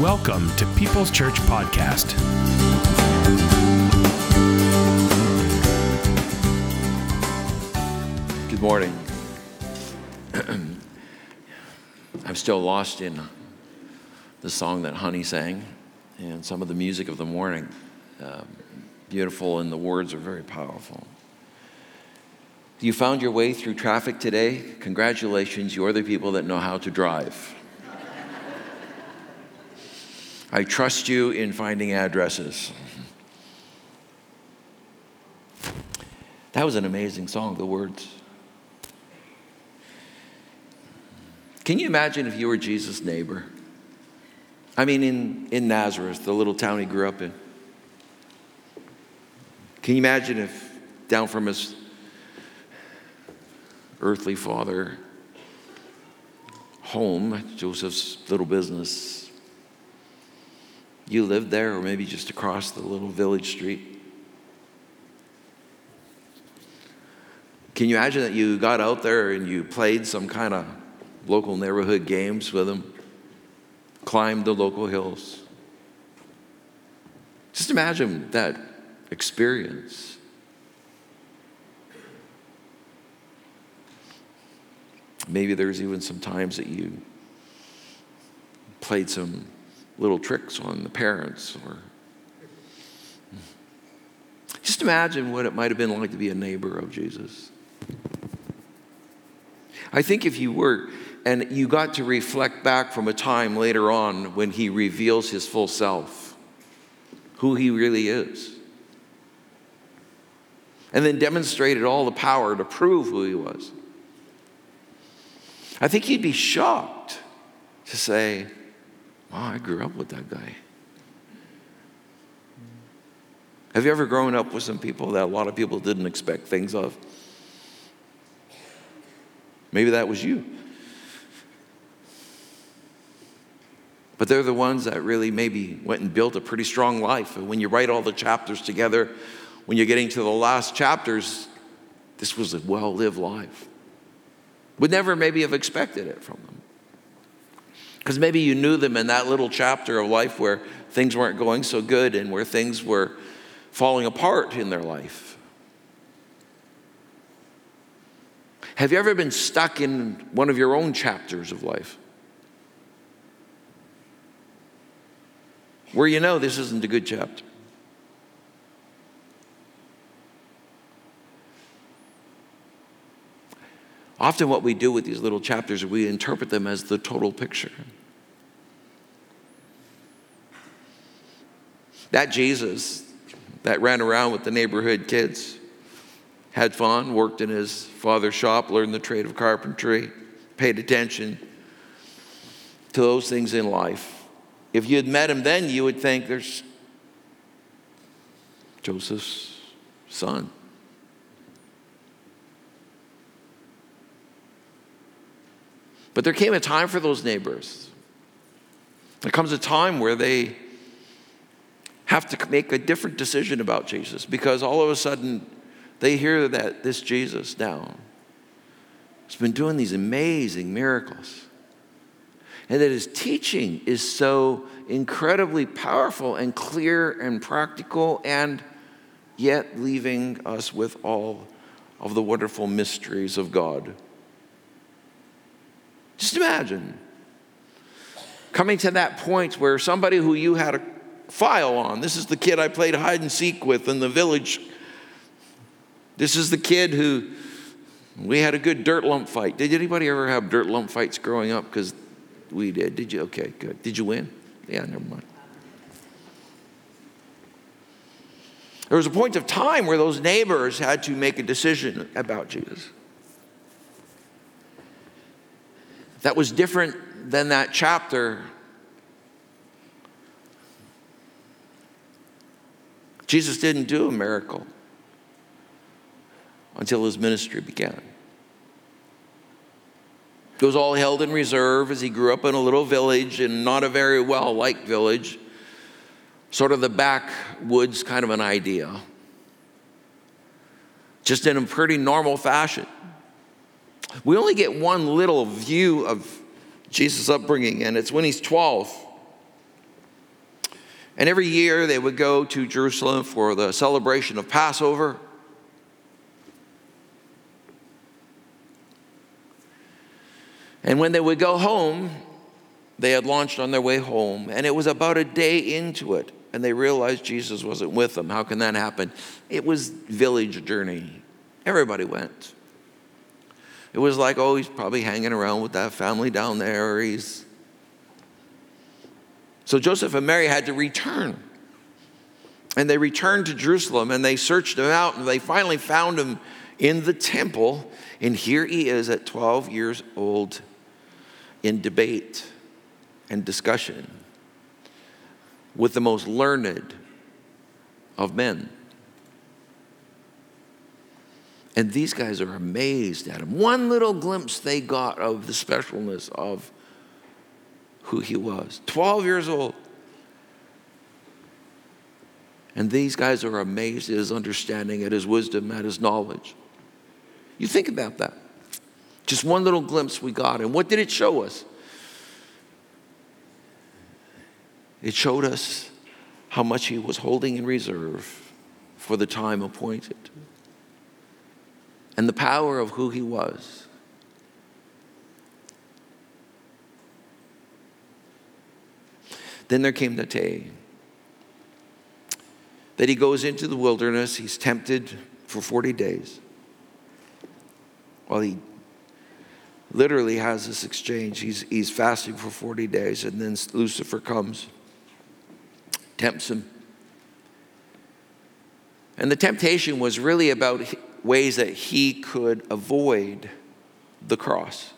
Welcome to People's Church Podcast. Good morning. I'm still lost in the song that Honey sang and some of the music of the morning. Beautiful, and the words are very powerful. You found your way through traffic today? Congratulations, you're the people that know how to drive. I trust you in finding addresses. That was an amazing song, the words. Can you imagine if you were Jesus' neighbor? I mean, in Nazareth, the little town he grew up in. Can you imagine if down from his earthly father home, Joseph's little business, you lived there, or maybe just across the little village street? Can you imagine that you got out there and you played some kind of local neighborhood games with them, climbed the local hills? Just imagine that experience. Maybe there's even some times that you played some little tricks on the parents, or just imagine what it might have been like to be a neighbor of Jesus. I think if you were, and you got to reflect back from a time later on when he reveals his full self, who he really is, and then demonstrated all the power to prove who he was, I think he'd be shocked to say, wow, I grew up with that guy. Have you ever grown up with some people that a lot of people didn't expect things of? Maybe that was you. But they're the ones that really maybe went and built a pretty strong life. And when you write all the chapters together, when you're getting to the last chapters, this was a well-lived life. Would never maybe have expected it from them. Because maybe you knew them in that little chapter of life where things weren't going so good and where things were falling apart in their life. Have you ever been stuck in one of your own chapters of life, where you know this isn't a good chapter? Often what we do with these little chapters, we interpret them as the total picture. That Jesus that ran around with the neighborhood kids, had fun, worked in his father's shop, learned the trade of carpentry, paid attention to those things in life. If you had met him then, you would think there's Joseph's son. But there came a time for those neighbors. There comes a time where they have to make a different decision about Jesus, because all of a sudden they hear that this Jesus now has been doing these amazing miracles, and that his teaching is so incredibly powerful and clear and practical, and yet leaving us with all of the wonderful mysteries of God. Just imagine coming to that point where somebody who you had a file on, this is the kid I played hide and seek with in the village. This is the kid who we had a good dirt lump fight. Did anybody ever have dirt lump fights growing up? Because we did. Did you? Okay, good. Did you win? Yeah, never mind. There was a point of time where those neighbors had to make a decision about Jesus. That was different than that chapter. Jesus didn't do a miracle until his ministry began. It was all held in reserve as he grew up in a little village, and not a very well-liked village, sort of the backwoods kind of an idea, just in a pretty normal fashion. We only get one little view of Jesus' upbringing, and it's when he's 12. And every year they would go to Jerusalem for the celebration of Passover. And when they would go home, they had launched on their way home, and it was about a day into it, and they realized Jesus wasn't with them. How can that happen? It was village journey. Everybody went. It was like, oh, he's probably hanging around with that family down there. So Joseph and Mary had to return. And they returned to Jerusalem, and they searched him out, and they finally found him in the temple. And here he is at 12 years old in debate and discussion with the most learned of men. And these guys are amazed at him. One little glimpse they got of the specialness of who he was. 12 years old. And these guys are amazed at his understanding, at his wisdom, at his knowledge. You think about that. Just one little glimpse we got. And what did it show us? It showed us how much he was holding in reserve for the time appointed, and the power of who he was. Then there came the day that he goes into the wilderness. He's tempted for 40 days. Well, he literally has this exchange. He's fasting for 40 days, and then Lucifer comes, tempts him. And the temptation was really about ways that he could avoid the cross,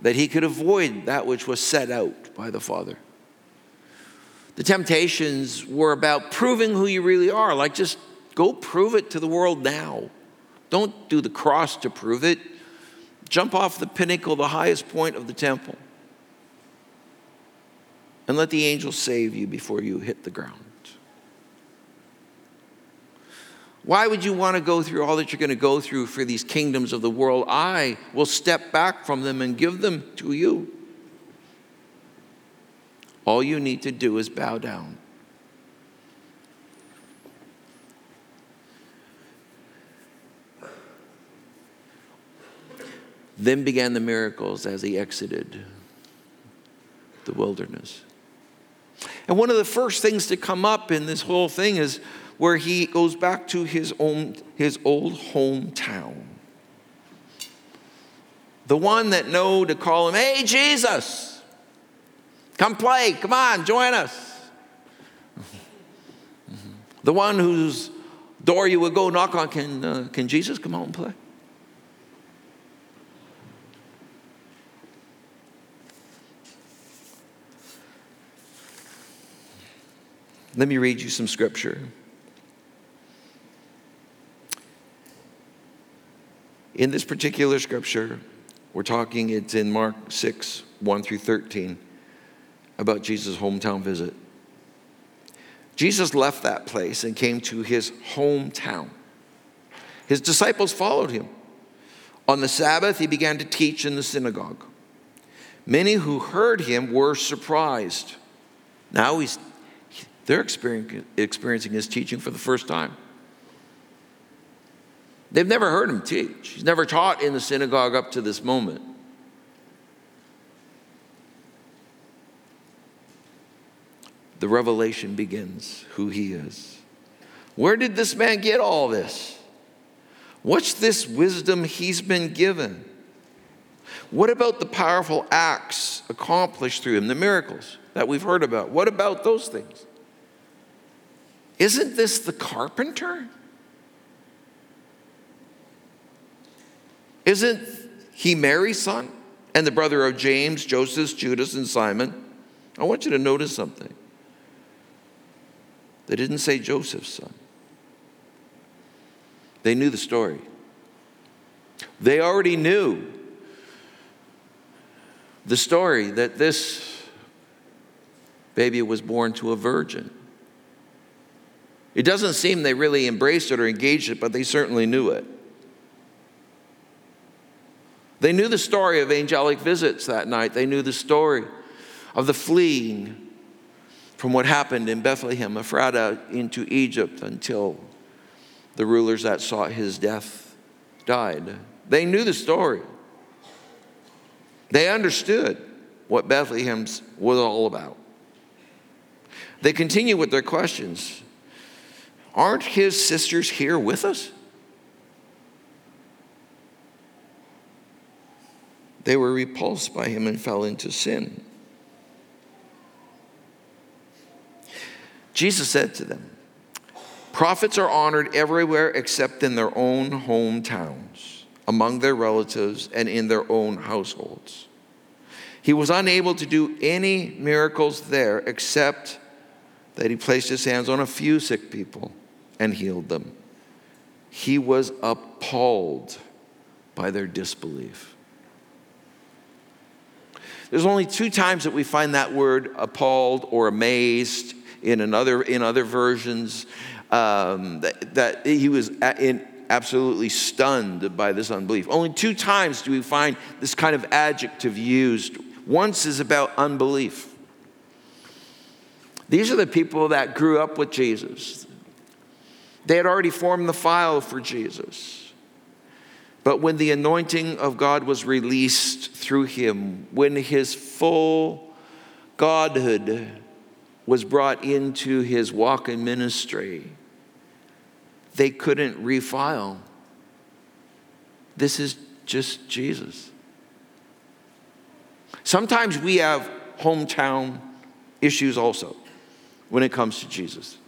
that he could avoid that which was set out by the Father. The temptations were about proving who you really are, like just go prove it to the world now. Don't do the cross to prove it. Jump off the pinnacle, the highest point of the temple, and let the angel save you before you hit the ground. Why would you want to go through all that you're going to go through for these kingdoms of the world? I will step back from them and give them to you. All you need to do is bow down. Then began the miracles as he exited the wilderness. And one of the first things to come up in this whole thing is where he goes back to his old hometown. The one that know to call him, hey, Jesus, come play, come on, join us. The one whose door you would go knock on, can Jesus come out and play? Let me read you some scripture. In this particular scripture, we're talking, it's in Mark 6, 1 through 13, about Jesus' hometown visit. Jesus left that place and came to his hometown. His disciples followed him. On the Sabbath, he began to teach in the synagogue. Many who heard him were surprised. Now they're experiencing his teaching for the first time. They've never heard him teach. He's never taught in the synagogue up to this moment. The revelation begins who he is. Where did this man get all this? What's this wisdom he's been given? What about the powerful acts accomplished through him, the miracles that we've heard about? What about those things? Isn't this the carpenter? Isn't he Mary's son and the brother of James, Joseph, Judas, and Simon? I want you to notice something. They didn't say Joseph's son. They knew the story. They already knew the story that this baby was born to a virgin. It doesn't seem they really embraced it or engaged it, but they certainly knew it. They knew the story of angelic visits that night. They knew the story of the fleeing from what happened in Bethlehem, Ephrata, into Egypt until the rulers that sought his death died. They knew the story. They understood what Bethlehem was all about. They continue with their questions. Aren't his sisters here with us? They were repulsed by him and fell into sin. Jesus said to them, prophets are honored everywhere except in their own hometowns, among their relatives, and in their own households. He was unable to do any miracles there except that he placed his hands on a few sick people and healed them. He was appalled by their disbelief. There's only two times that we find that word appalled or amazed in other versions. That he was absolutely stunned by this unbelief. Only two times do we find this kind of adjective used. Once is about unbelief. These are the people that grew up with Jesus. They had already formed the file for Jesus. But when the anointing of God was released through him, when his full godhood was brought into his walk in ministry, they couldn't refile. This is just Jesus. Sometimes we have hometown issues also when it comes to Jesus,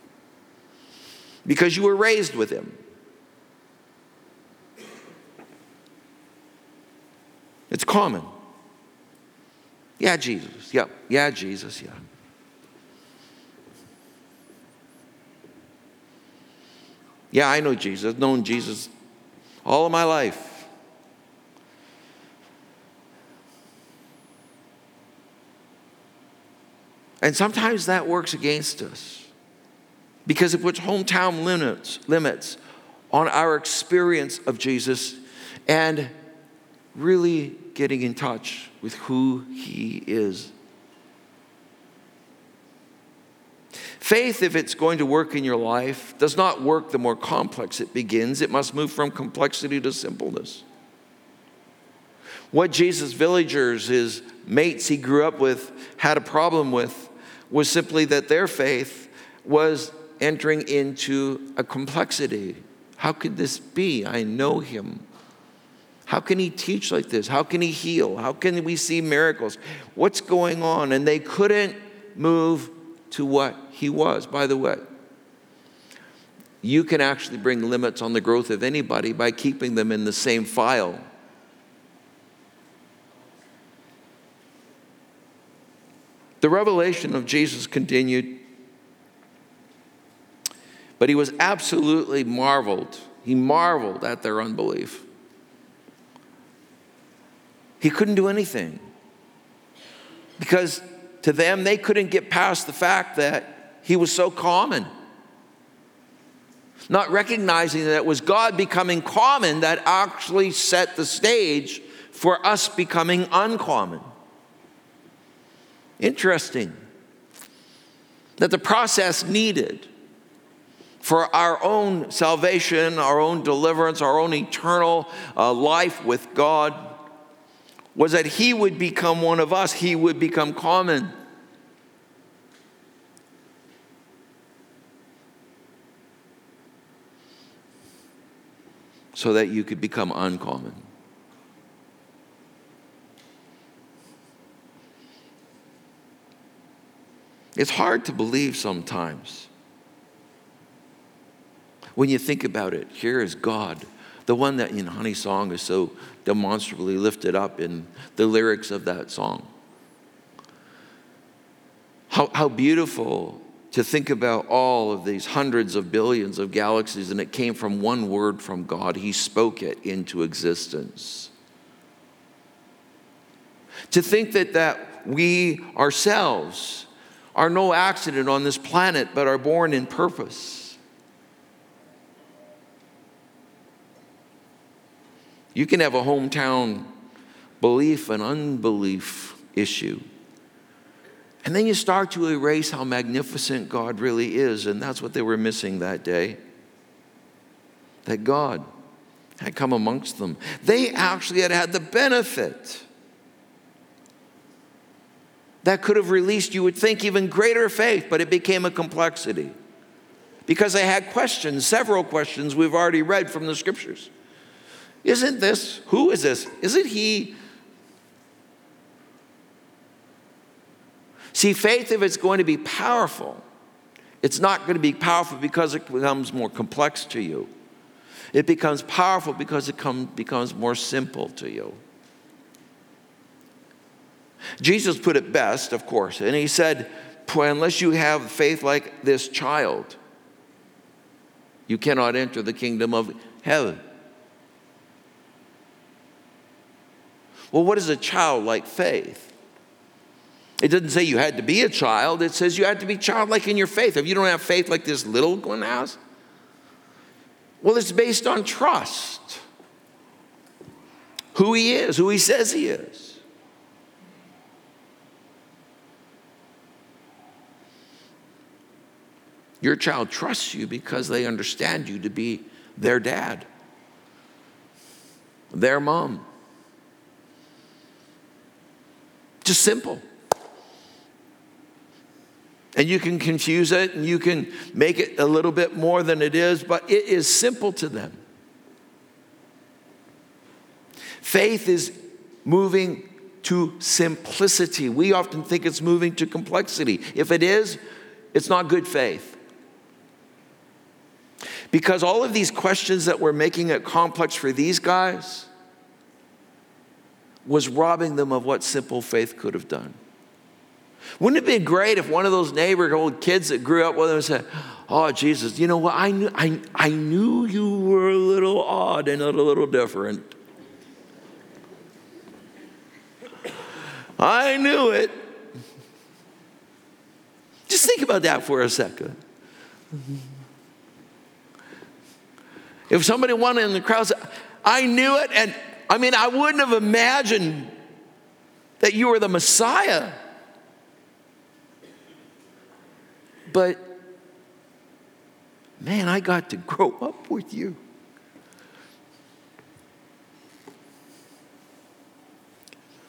because you were raised with him. It's common. Yeah, Jesus. Yeah. Yeah, Jesus. Yeah. Yeah, I know Jesus. I've known Jesus all of my life. And sometimes that works against us because it puts hometown limits on our experience of Jesus and really getting in touch with who he is. Faith, if it's going to work in your life, does not work the more complex it begins. It must move from complexity to simpleness. What Jesus' villagers, his mates he grew up with, had a problem with was simply that their faith was entering into a complexity. How could this be? I know him. How can he teach like this? How can he heal? How can we see miracles? What's going on? And they couldn't move to what he was. By the way, you can actually bring limits on the growth of anybody by keeping them in the same file. The revelation of Jesus continued, but he was absolutely marveled. He marveled at their unbelief. He couldn't do anything because to them, they couldn't get past the fact that he was so common. Not recognizing that it was God becoming common that actually set the stage for us becoming uncommon. Interesting that the process needed for our own salvation, our own deliverance, our own eternal life with God was that he would become one of us. He would become common. So that you could become uncommon. It's hard to believe sometimes when you think about it. Here is God, the one that in Honey Song is so demonstrably lifted up in the lyrics of that song. How beautiful to think about all of these hundreds of billions of galaxies, and it came from one word from God. He spoke it into existence. To think that we ourselves are no accident on this planet, but are born in purpose. You can have a hometown belief and unbelief issue. And then you start to erase how magnificent God really is, and that's what they were missing that day. That God had come amongst them. They actually had had the benefit that could have released, you would think, even greater faith, but it became a complexity because they had questions, several questions we've already read from the scriptures. Isn't this, who is this? Isn't he? See, faith, if it's going to be powerful, it's not going to be powerful because it becomes more complex to you. It becomes powerful because it becomes more simple to you. Jesus put it best, of course, and he said, unless you have faith like this child, you cannot enter the kingdom of heaven. Well, what is a childlike faith? It doesn't say you had to be a child. It says you had to be childlike in your faith. If you don't have faith like this little one has, well, it's based on trust. Who he is, who he says he is. Your child trusts you because they understand you to be their dad, their mom. Just simple. And you can confuse it and you can make it a little bit more than it is, but it is simple to them. Faith is moving to simplicity. We often think it's moving to complexity. If it is, it's not good faith. Because all of these questions that were making it complex for these guys was robbing them of what simple faith could have done. Wouldn't it be great if one of those neighborhood kids that grew up with him said, oh, Jesus, you know what? I knew you were a little odd and a little different. I knew it. Just think about that for a second. If somebody wanted in the crowd, I knew it, and I mean, I wouldn't have imagined that you were the Messiah. But, man, I got to grow up with you.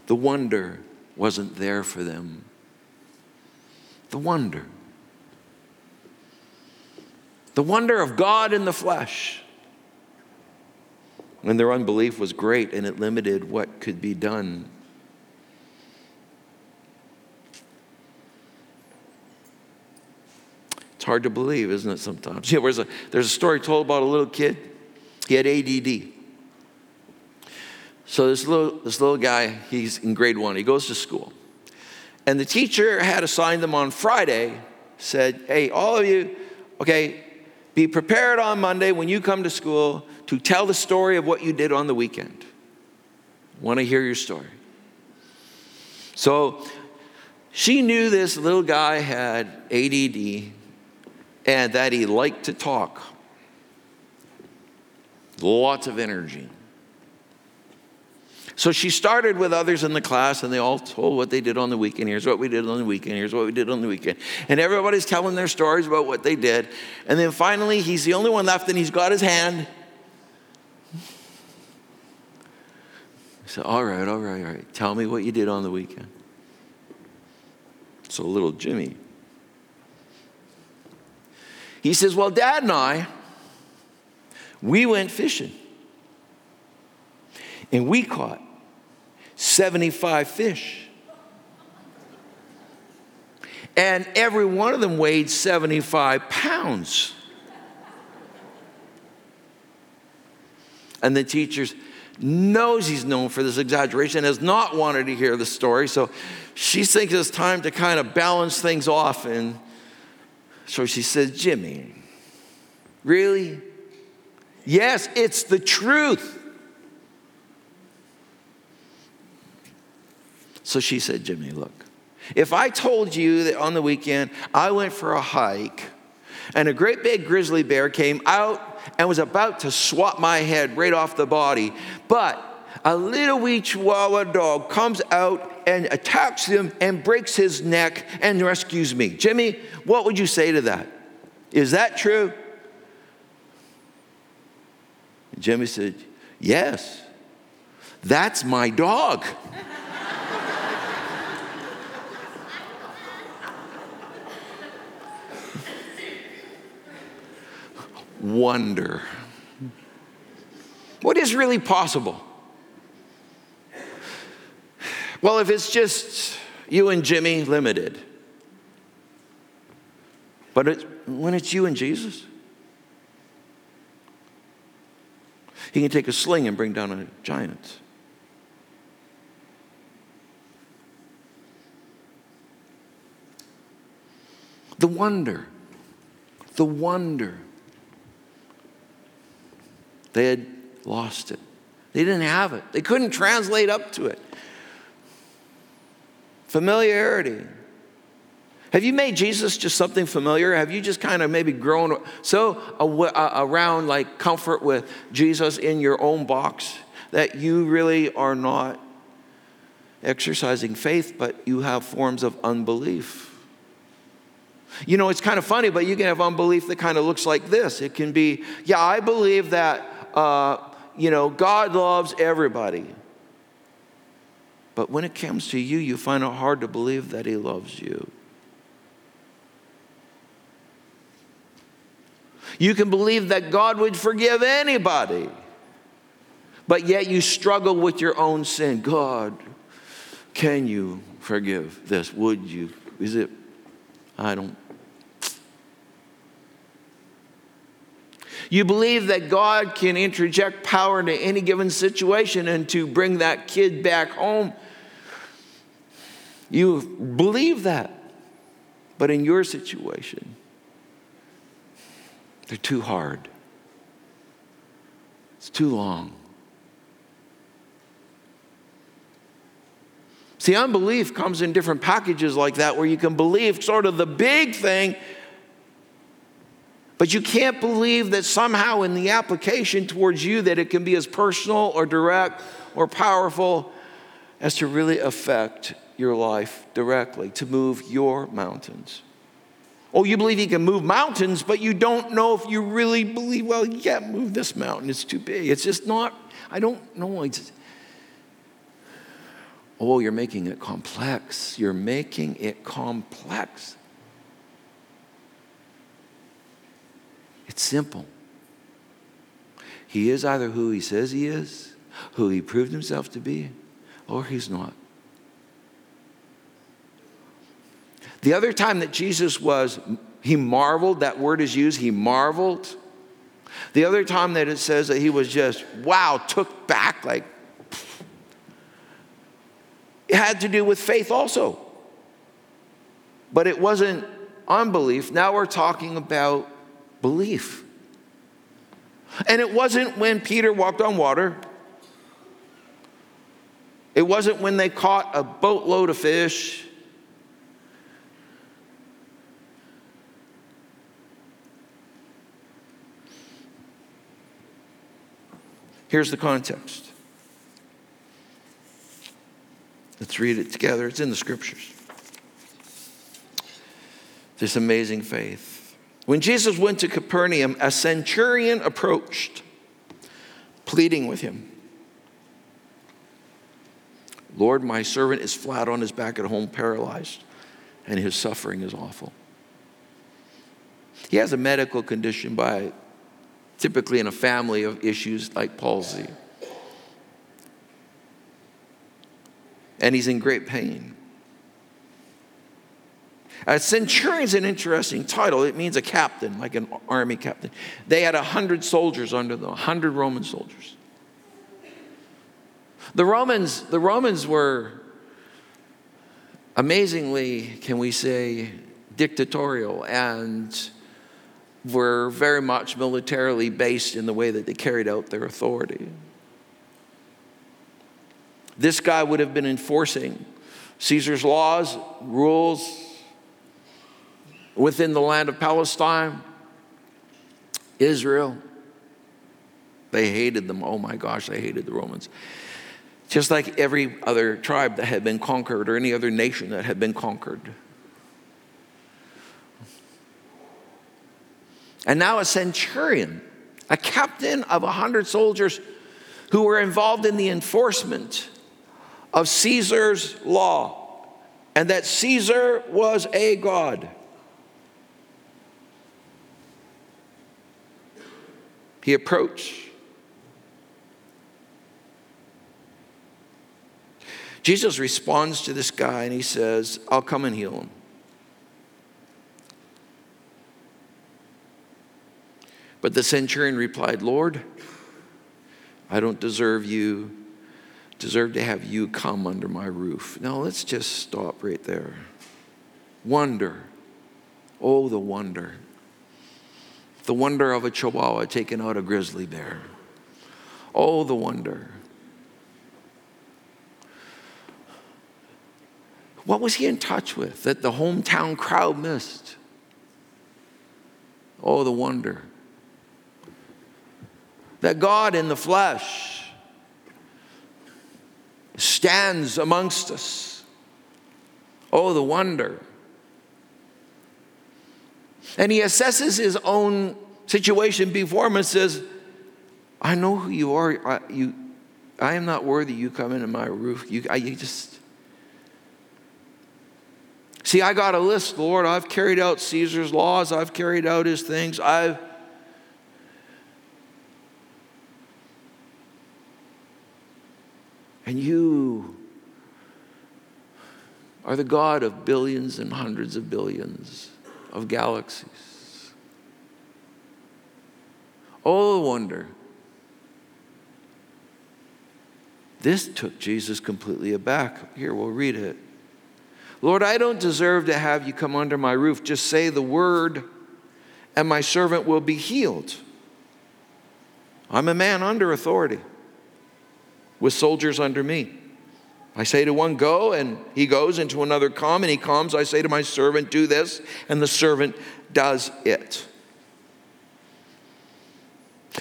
The wonder wasn't there for them. The wonder. The wonder of God in the flesh. And their unbelief was great, and it limited what could be done. It's hard to believe, isn't it, sometimes? You know, there's a story told about a little kid. He had ADD. So this little guy, he's in grade 1. He goes to school. And the teacher had assigned them on Friday, said, hey, all of you, okay, be prepared on Monday when you come to school to tell the story of what you did on the weekend. Want to hear your story. So she knew this little guy had ADD, and that he liked to talk. Lots of energy. So she started with others in the class, and they all told what they did on the weekend. Here's what we did on the weekend. Here's what we did on the weekend. And everybody's telling their stories about what they did. And then finally, he's the only one left, and he's got his hand. I said, all right. Tell me what you did on the weekend. So little Jimmy, he says, well, Dad and I, we went fishing. And we caught 75 fish. And every one of them weighed 75 pounds. And the teacher knows he's known for this exaggeration, has not wanted to hear the story. So she thinks it's time to kind of balance things off. And so she said, Jimmy, really? Yes, it's the truth. So she said, Jimmy, look, if I told you that on the weekend I went for a hike and a great big grizzly bear came out and was about to swat my head right off the body, but a little wee Chihuahua dog comes out and attacks him and breaks his neck and rescues me. Jimmy, what would you say to that? Is that true? And Jimmy said, yes, that's my dog. Wonder. What is really possible? Well, if it's just you and Jimmy, limited. But when it's you and Jesus, he can take a sling and bring down a giant. The wonder. The wonder. They had lost it. They didn't have it. They couldn't translate up to it. Familiarity. Have you made Jesus just something familiar? Have you just kind of maybe grown so around like comfort with Jesus in your own box that you really are not exercising faith, but you have forms of unbelief? You know, it's kind of funny, but you can have unbelief that kind of looks like this. It can be, yeah, I believe that, God loves everybody. But when it comes to you, you find it hard to believe that he loves you. You can believe that God would forgive anybody, but yet you struggle with your own sin. God, can you forgive this? Would you? Is it? I don't. You believe that God can interject power into any given situation and to bring that kid back home. You believe that. But in your situation, they're too hard. It's too long. See, unbelief comes in different packages like that, where you can believe sort of the big thing, but you can't believe that somehow in the application towards you that it can be as personal or direct or powerful as to really affect your life directly, to move your mountains. Oh, you believe you can move mountains, but you don't know if you really believe, well, you can't move this mountain, it's too big. It's just not, I don't know. Oh, you're making it complex. You're making it complex. It's simple. He is either who he says he is, who he proved himself to be, or he's not. The other time that Jesus was, he marveled, that word is used, he marveled. The other time that it says that he was just, wow, took back, like, it had to do with faith also. But it wasn't unbelief. Now we're talking about belief. And it wasn't when Peter walked on water. It wasn't when they caught a boatload of fish. Here's the context. Let's read it together. It's in the scriptures. This amazing faith. When Jesus went to Capernaum, a centurion approached, pleading with him. Lord, my servant is flat on his back at home, paralyzed, and his suffering is awful. He has a medical condition typically in a family of issues like palsy. And he's in great pain. A centurion's an interesting title. It means a captain, like an army captain. They had 100 soldiers under them, 100 Roman soldiers. The Romans were amazingly, can we say, dictatorial, and were very much militarily based in the way that they carried out their authority. This guy would have been enforcing Caesar's laws, rules within the land of Palestine, Israel. They hated them. Oh my gosh, they hated the Romans. just like every other tribe that had been conquered or any other nation that had been conquered. And now a centurion, a captain of 100 soldiers who were involved in the enforcement of Caesar's law, and that Caesar was a god. He approached. Jesus responds to this guy and he says, I'll come and heal him. But the centurion replied, Lord, I don't deserve to have you come under my roof. Now let's just stop right there. Wonder. Oh, the wonder. The wonder of a chihuahua taking out a grizzly bear. Oh, the wonder. What was he in touch with that the hometown crowd missed? Oh, the wonder. That God in the flesh stands amongst us. Oh, the wonder. And he assesses his own situation before him and says, I know who you are. I am not worthy you come into my roof. See, I got a list, Lord. I've carried out Caesar's laws. I've carried out his things. And you are the God of billions and hundreds of billions of galaxies. Oh, the wonder. This took Jesus completely aback. Here, we'll read it. Lord, I don't deserve to have you come under my roof. Just say the word, and my servant will be healed. I'm a man under authority, with soldiers under me. I say to one, go, and he goes, and to another, come, and he comes. I say to my servant, do this, and the servant does it.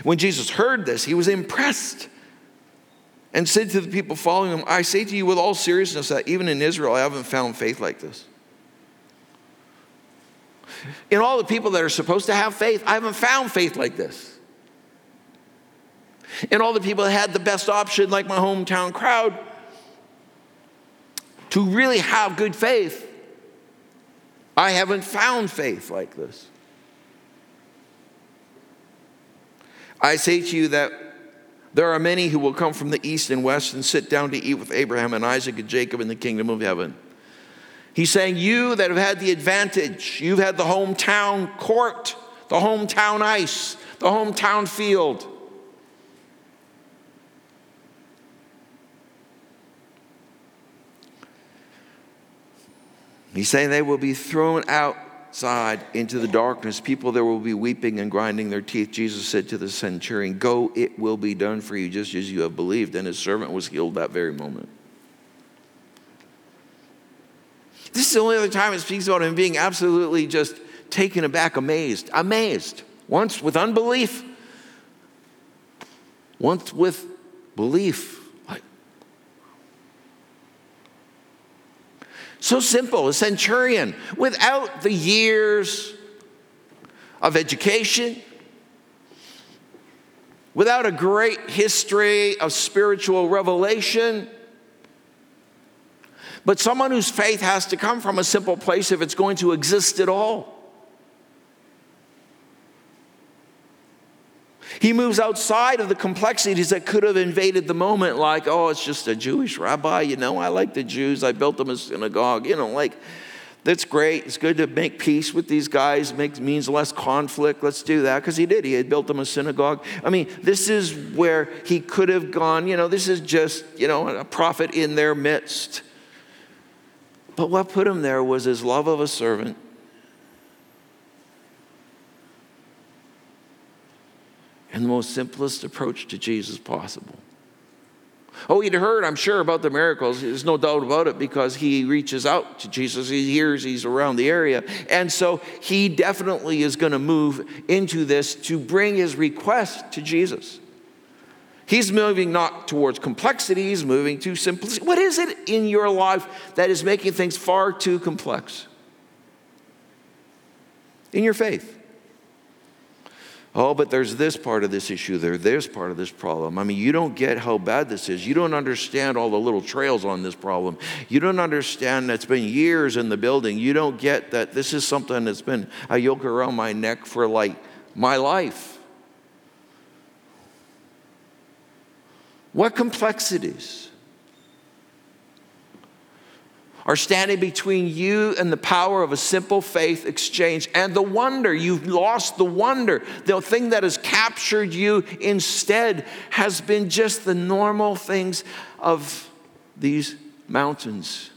When Jesus heard this, he was impressed and said to the people following him, I say to you with all seriousness that even in Israel, I haven't found faith like this. In all the people that are supposed to have faith, I haven't found faith like this. And all the people that had the best option, like my hometown crowd, to really have good faith. I haven't found faith like this. I say to you that there are many who will come from the east and west and sit down to eat with Abraham and Isaac and Jacob in the kingdom of heaven. He's saying, you that have had the advantage, you've had the hometown court, the hometown ice, the hometown field. He's saying they will be thrown outside into the darkness. People there will be weeping and grinding their teeth. Jesus said to the centurion, go, it will be done for you just as you have believed. And his servant was healed that very moment. This is the only other time it speaks about him being absolutely just taken aback, amazed. Amazed. Once with unbelief. Once with belief. So simple, a centurion, without the years of education, without a great history of spiritual revelation, but someone whose faith has to come from a simple place if it's going to exist at all. He moves outside of the complexities that could have invaded the moment, like, oh, it's just a Jewish rabbi, you know, I like the Jews, I built them a synagogue, you know, like, that's great, it's good to make peace with these guys, means less conflict, let's do that, because he did, he had built them a synagogue. I mean, this is where he could have gone, you know, this is just, you know, a prophet in their midst. But what put him there was his love of a servant. And the most simplest approach to Jesus possible. Oh, he'd heard, I'm sure, about the miracles. There's no doubt about it because he reaches out to Jesus. He hears he's around the area. And so he definitely is going to move into this to bring his request to Jesus. He's moving not towards complexity, he's moving to simplicity. What is it in your life that is making things far too complex? In your faith. Oh, but there's this part of this issue, there's this part of this problem. I mean, you don't get how bad this is. You don't understand all the little trails on this problem. You don't understand that's been years in the building. You don't get that this is something that's been a yoke around my neck for like my life. What complexities are standing between you and the power of a simple faith exchange and the wonder? You've lost the wonder. The thing that has captured you instead has been just the normal things of these mountains.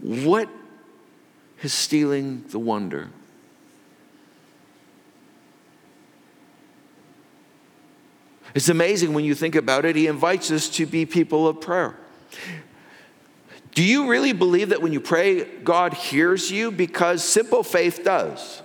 What is stealing the wonder? It's amazing when you think about it. He invites us to be people of prayer. Do you really believe that when you pray, God hears you? Because simple faith does.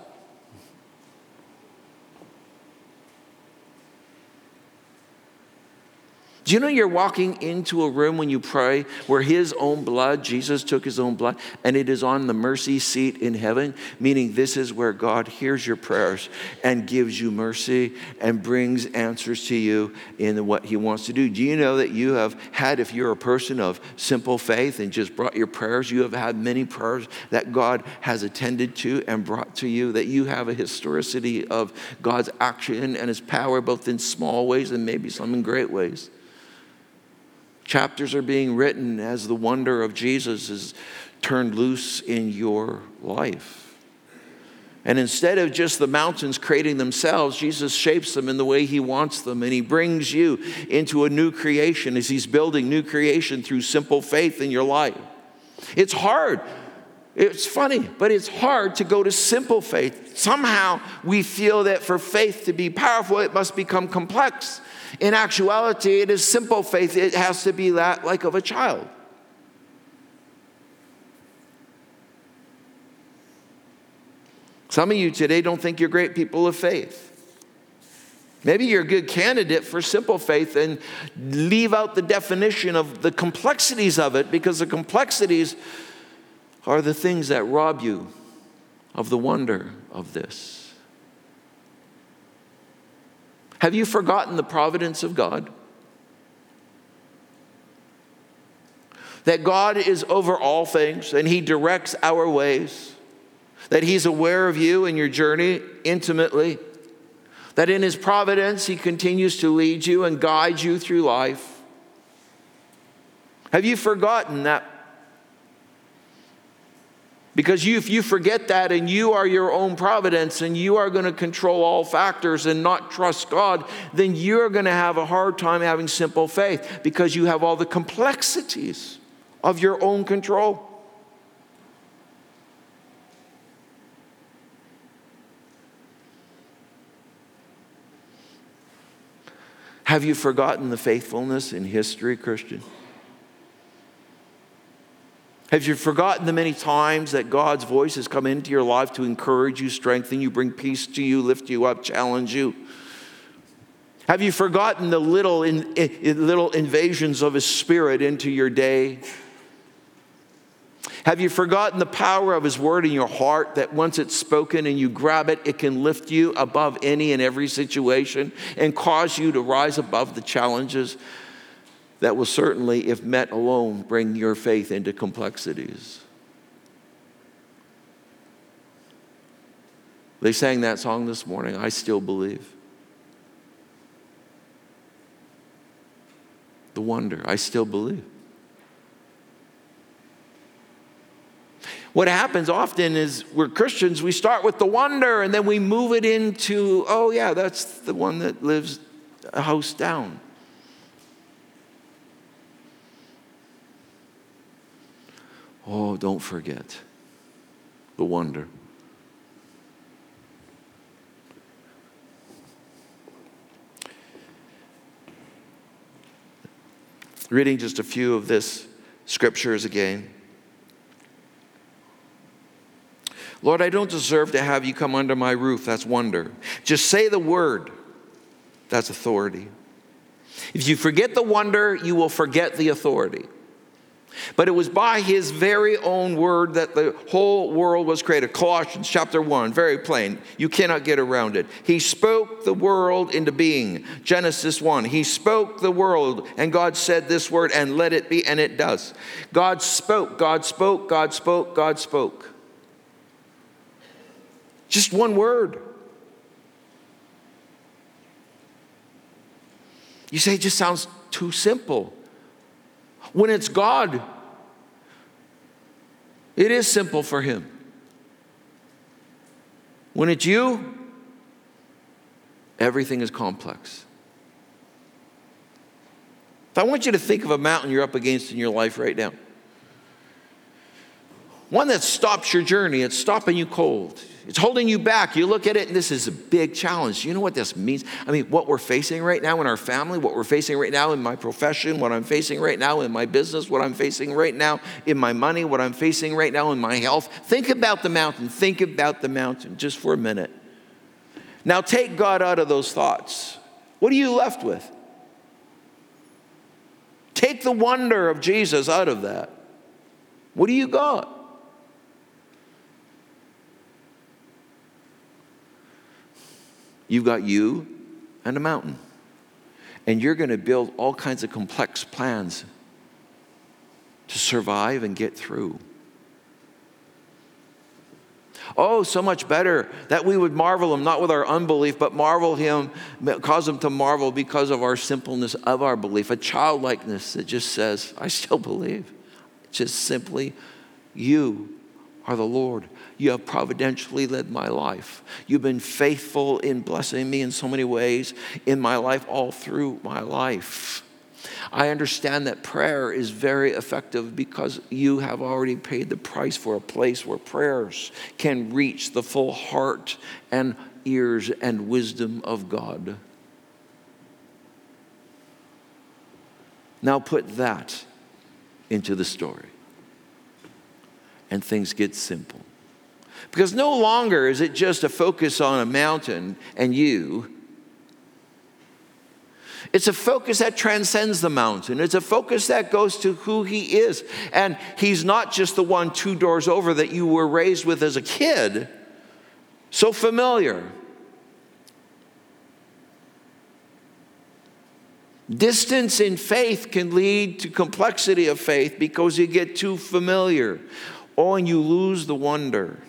Do you know you're walking into a room when you pray where his own blood, Jesus took his own blood, and it is on the mercy seat in heaven, meaning this is where God hears your prayers and gives you mercy and brings answers to you in what he wants to do. Do you know that you have had, if you're a person of simple faith and just brought your prayers, you have had many prayers that God has attended to and brought to you, that you have a historicity of God's action and his power both in small ways and maybe some in great ways. Chapters are being written as the wonder of Jesus is turned loose in your life. And instead of just the mountains creating themselves, Jesus shapes them in the way he wants them. And he brings you into a new creation as he's building new creation through simple faith in your life. It's hard. It's funny, but it's hard to go to simple faith. Somehow we feel that for faith to be powerful, it must become complex. In actuality, it is simple faith. It has to be that like of a child. Some of you today don't think you're great people of faith. Maybe you're a good candidate for simple faith and leave out the definition of the complexities of it, because the complexities are the things that rob you of the wonder of this. Have you forgotten the providence of God? That God is over all things and he directs our ways. That he's aware of you and your journey intimately. That in his providence he continues to lead you and guide you through life. Have you forgotten that? Because if you forget that and you are your own providence and you are going to control all factors and not trust God, then you're going to have a hard time having simple faith because you have all the complexities of your own control. Have you forgotten the faithfulness in history, Christian? Have you forgotten the many times that God's voice has come into your life to encourage you, strengthen you, bring peace to you, lift you up, challenge you? Have you forgotten the little invasions of his spirit into your day? Have you forgotten the power of his word in your heart, that once it's spoken and you grab it, it can lift you above any and every situation and cause you to rise above the challenges that will certainly, if met alone, bring your faith into complexities? They sang that song this morning, I Still Believe. The wonder, I still believe. What happens often is we're Christians, we start with the wonder and then we move it into, oh yeah, that's the one that lives a house down. Oh, don't forget the wonder. Reading just a few of this scriptures again. Lord, I don't deserve to have you come under my roof. That's wonder. Just say the word. That's authority. If you forget the wonder, you will forget the authority. But it was by his very own word that the whole world was created. Colossians chapter 1, very plain. You cannot get around it. He spoke the world into being. Genesis 1, he spoke the world, and God said this word, and let it be, and it does. God spoke, God spoke, God spoke, God spoke. Just one word. You say, it just sounds too simple. When it's God, it is simple for him. When it's you, everything is complex. I want you to think of a mountain you're up against in your life right now. One that stops your journey. It's stopping you cold. It's holding you back. You look at it, and this is a big challenge. You know what this means? I mean, what we're facing right now in our family, what we're facing right now in my profession, what I'm facing right now in my business, what I'm facing right now in my money, what I'm facing right now in my health. Think about the mountain. Think about the mountain just for a minute. Now take God out of those thoughts. What are you left with? Take the wonder of Jesus out of that. What do you got? You've got you and a mountain. And you're going to build all kinds of complex plans to survive and get through. Oh, so much better that we would marvel him, not with our unbelief, but marvel him, cause him to marvel because of our simpleness of our belief, a childlikeness that just says, I still believe. Just simply, you are the Lord. You have providentially led my life. You've been faithful in blessing me in so many ways in my life, all through my life. I understand that prayer is very effective because you have already paid the price for a place where prayers can reach the full heart and ears and wisdom of God. Now put that into the story. And things get simple. Because no longer is it just a focus on a mountain and you. It's a focus that transcends the mountain. It's a focus that goes to who he is. And he's not just the one two doors over that you were raised with as a kid. So familiar. Distance in faith can lead to complexity of faith because you get too familiar. Oh, and you lose the wonder.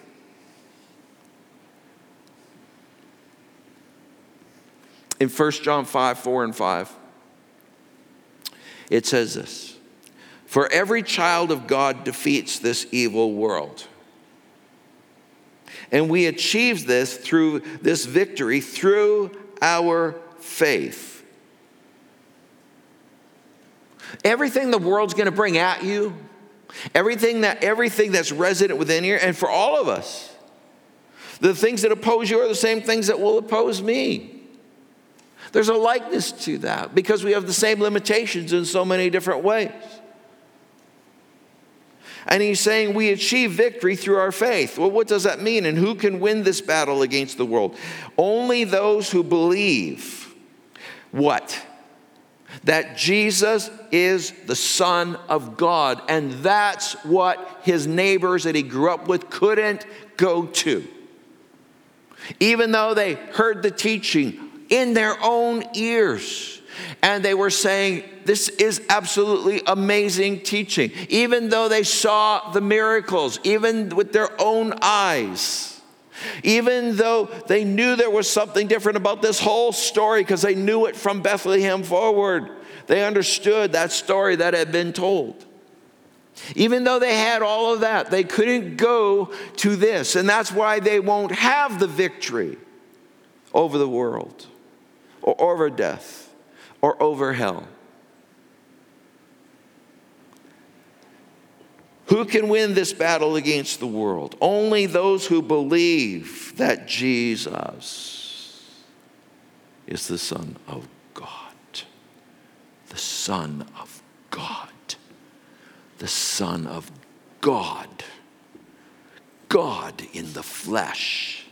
In 1 John 5, 4 and 5, it says this, for every child of God defeats this evil world. And we achieve this through this victory, through our faith. Everything the world's going to bring at you, everything that's resident within here, and for all of us, the things that oppose you are the same things that will oppose me. There's a likeness to that because we have the same limitations in so many different ways. And he's saying we achieve victory through our faith. Well, what does that mean? And who can win this battle against the world? Only those who believe what? That Jesus is the Son of God, and that's what his neighbors that he grew up with couldn't go to. Even though they heard the teaching in their own ears, and they were saying, this is absolutely amazing teaching. Even though they saw the miracles, even with their own eyes. Even though they knew there was something different about this whole story because they knew it from Bethlehem forward. They understood that story that had been told. Even though they had all of that, they couldn't go to this. And that's why they won't have the victory over the world or over death or over hell. Who can win this battle against the world? Only those who believe that Jesus is the Son of God. The Son of God. The Son of God. God in the flesh.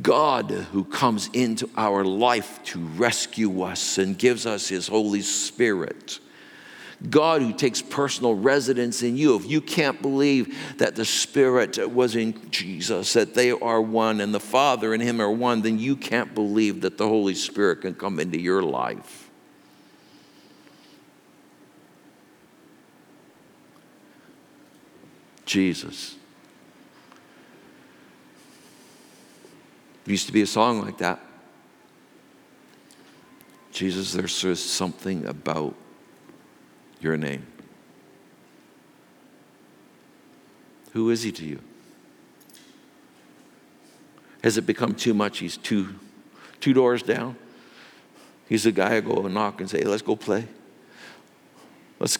God who comes into our life to rescue us and gives us his Holy Spirit. God who takes personal residence in you. If you can't believe that the Spirit was in Jesus, that they are one and the Father and him are one, then you can't believe that the Holy Spirit can come into your life. Jesus. There used to be a song like that. Jesus, there's just something about your name. Who is he to you? Has it become too much? He's two doors down. He's the guy I go and knock and say, hey, let's go play. Let's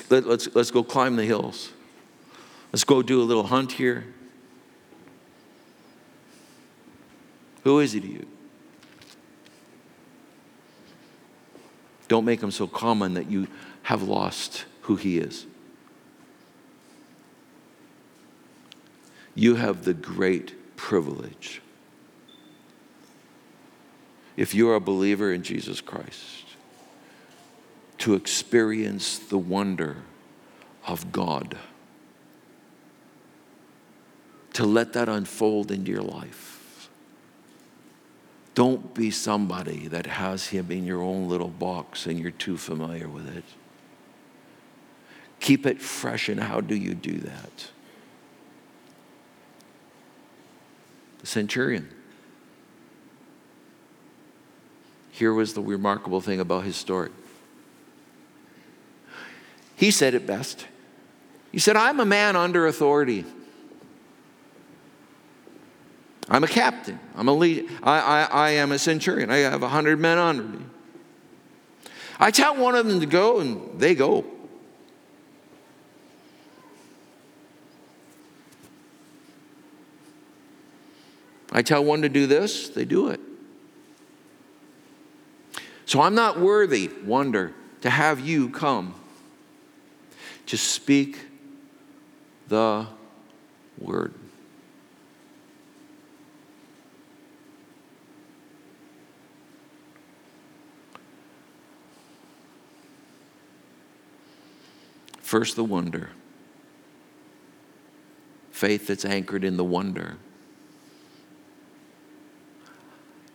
go climb the hills. Let's go do a little hunt here. Who is he to you? Don't make him so common that you have lost who he is. You have the great privilege, if you are a believer in Jesus Christ, to experience the wonder of God. To let that unfold into your life. Don't be somebody that has him in your own little box and you're too familiar with it. Keep it fresh, and how do you do that? The centurion. Here was the remarkable thing about his story. He said it best. He said, I'm a man under authority. I'm a captain. I'm a leader. I am a centurion. I have 100 men under me. I tell one of them to go, and they go. I tell one to do this, they do it. So I'm not worthy, wonder, to have you come to speak the word. First, the wonder. Faith that's anchored in the wonder.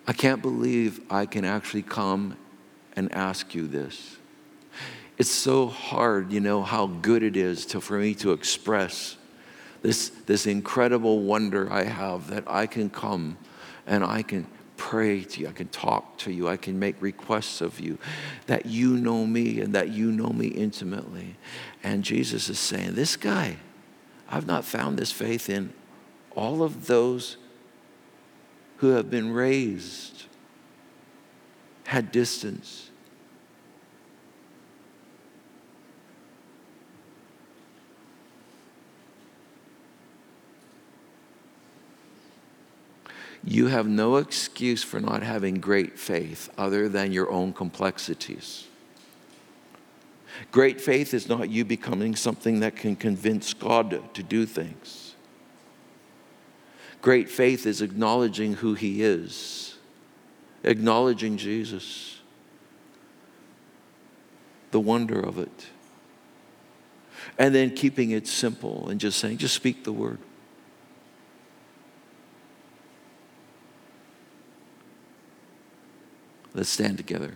I can't believe I can actually come and ask you this. It's so hard, you know, how good it is for me to express this incredible wonder I have, that I can come and I can pray to you, I can talk to you, I can make requests of you, that you know me and that you know me intimately. And Jesus is saying, this guy, I've not found this faith in all of those who have been raised, had distance. You have no excuse for not having great faith other than your own complexities. Great faith is not you becoming something that can convince God to do things. Great faith is acknowledging who he is, acknowledging Jesus, the wonder of it, and then keeping it simple and just saying, just speak the word. Let's stand together.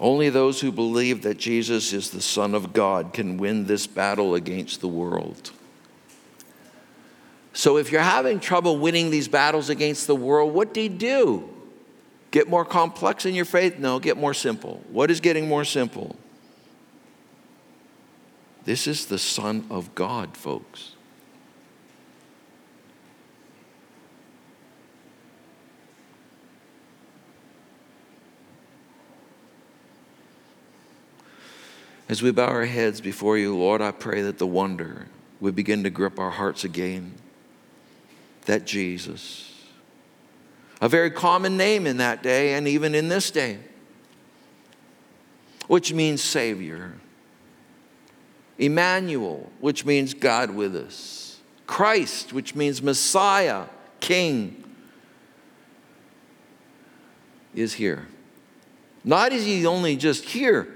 Only those who believe that Jesus is the Son of God can win this battle against the world. So if you're having trouble winning these battles against the world, what do you do? Get more complex in your faith? No, get more simple. What is getting more simple? This is the Son of God, folks. As we bow our heads before you, Lord, I pray that the wonder would begin to grip our hearts again. That Jesus, a very common name in that day and even in this day, which means Savior. Emmanuel, which means God with us. Christ, which means Messiah, King, is here. Not is he only just here.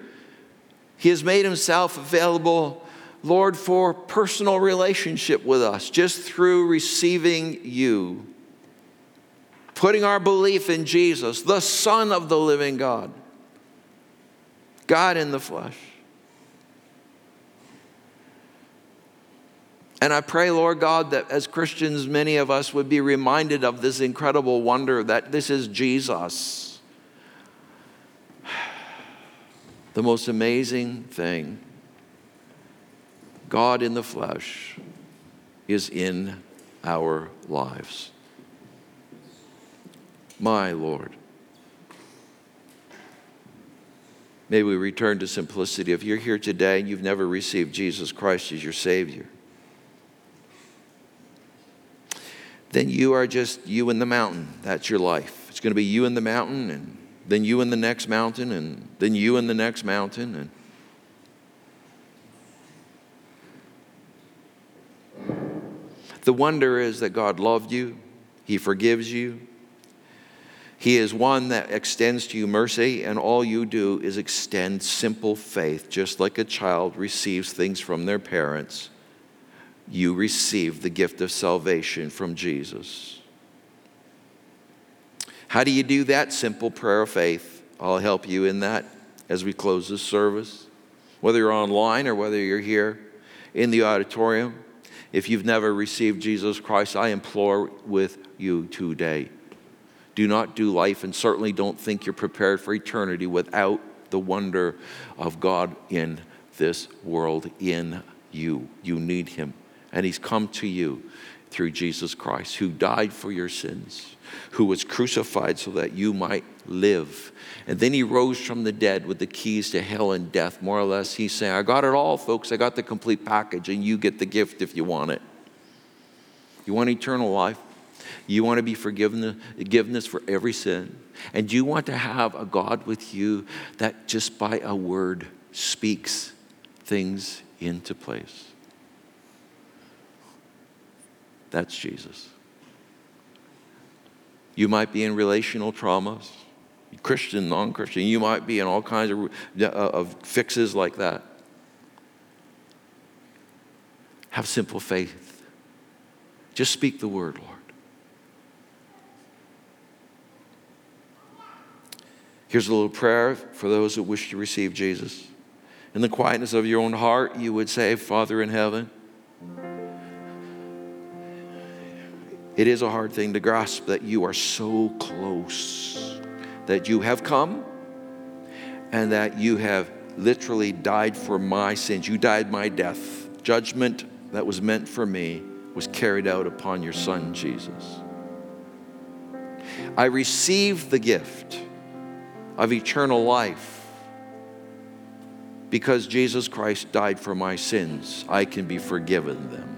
He has made himself available, Lord, for personal relationship with us, just through receiving you, putting our belief in Jesus, the Son of the living God, God in the flesh. And I pray, Lord God, that as Christians, many of us would be reminded of this incredible wonder that this is Jesus, the most amazing thing. God in the flesh is in our lives. My Lord. May we return to simplicity. If you're here today and you've never received Jesus Christ as your Savior, then you are just you in the mountain. That's your life. It's going to be you in the mountain, and then you in the next mountain, and then you in the next mountain. The wonder is that God loved you. He forgives you. He is one that extends to you mercy, and all you do is extend simple faith. Just like a child receives things from their parents, you receive the gift of salvation from Jesus. How do you do that? Simple prayer of faith. I'll help you in that as we close this service. Whether you're online or whether you're here in the auditorium, if you've never received Jesus Christ, I implore with you today. Do not do life, and certainly don't think you're prepared for eternity without the wonder of God in this world, in you. You need him. And he's come to you through Jesus Christ, who died for your sins, who was crucified so that you might live. And then he rose from the dead with the keys to hell and death. More or less, he's saying, I got it all, folks. I got the complete package, and you get the gift if you want it. You want eternal life? You want to be forgiveness for every sin? And you want to have a God with you that just by a word speaks things into place? That's Jesus. You might be in relational traumas, Christian, non-Christian. You might be in all kinds of fixes like that. Have simple faith. Just speak the word, Lord. Here's a little prayer for those who wish to receive Jesus. In the quietness of your own heart, you would say, Father in heaven. It is a hard thing to grasp that you are so close, that you have come and that you have literally died for my sins. You died my death. Judgment that was meant for me was carried out upon your Son, Jesus. I receive the gift of eternal life because Jesus Christ died for my sins. I can be forgiven them.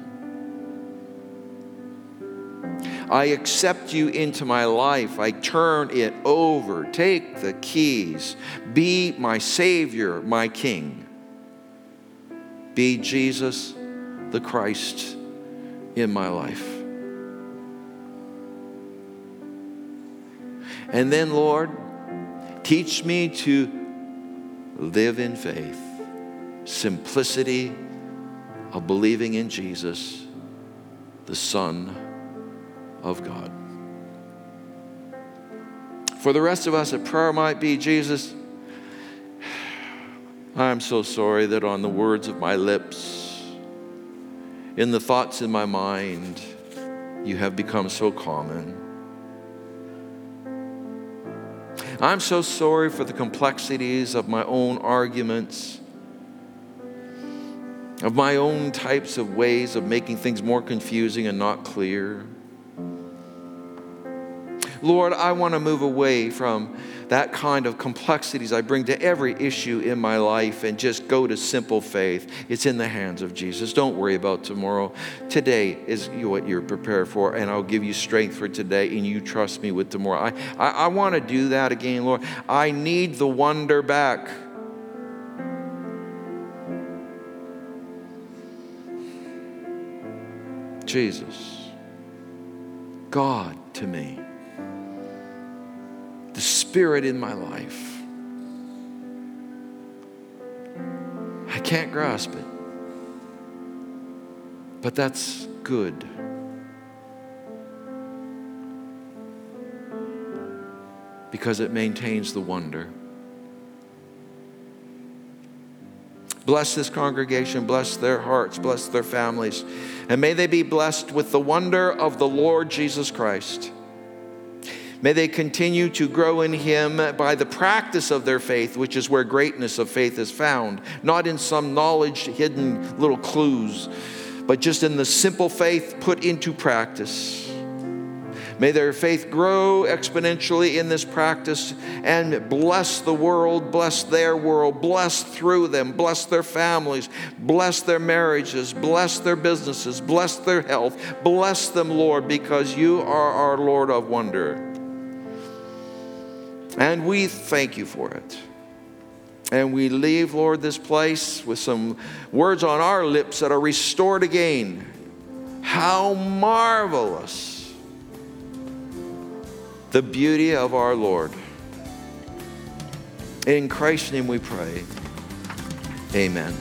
I accept you into my life. I turn it over. Take the keys. Be my Savior, my King. Be Jesus the Christ in my life. And then, Lord, teach me to live in faith, simplicity of believing in Jesus, the Son of God. For the rest of us, a prayer might be, Jesus, I'm so sorry that on the words of my lips, in the thoughts in my mind, you have become so common. I'm so sorry for the complexities of my own arguments, of my own types of ways of making things more confusing and not clear. Lord, I want to move away from that kind of complexities I bring to every issue in my life and just go to simple faith. It's in the hands of Jesus. Don't worry about tomorrow. Today is what you're prepared for, and I'll give you strength for today, and you trust me with tomorrow. I want to do that again, Lord. I need the wonder back. Jesus, God to me, the Spirit in my life. I can't grasp it, but that's good. Because it maintains the wonder. Bless this congregation, bless their hearts, bless their families, and may they be blessed with the wonder of the Lord Jesus Christ. May they continue to grow in Him by the practice of their faith, which is where greatness of faith is found, not in some knowledge, hidden little clues, but just in the simple faith put into practice. May their faith grow exponentially in this practice and bless the world, bless through them, bless their families, bless their marriages, bless their businesses, bless their health. Bless them, Lord, because you are our Lord of wonder. And we thank you for it. And we leave, Lord, this place with some words on our lips that are restored again. How marvelous the beauty of our Lord. In Christ's name we pray. Amen.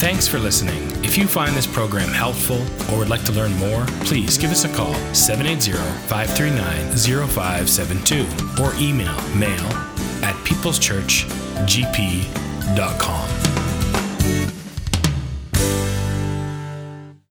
Thanks for listening. If you find this program helpful or would like to learn more, please give us a call, 780-539-0572, or email mail@peopleschurchgp.com.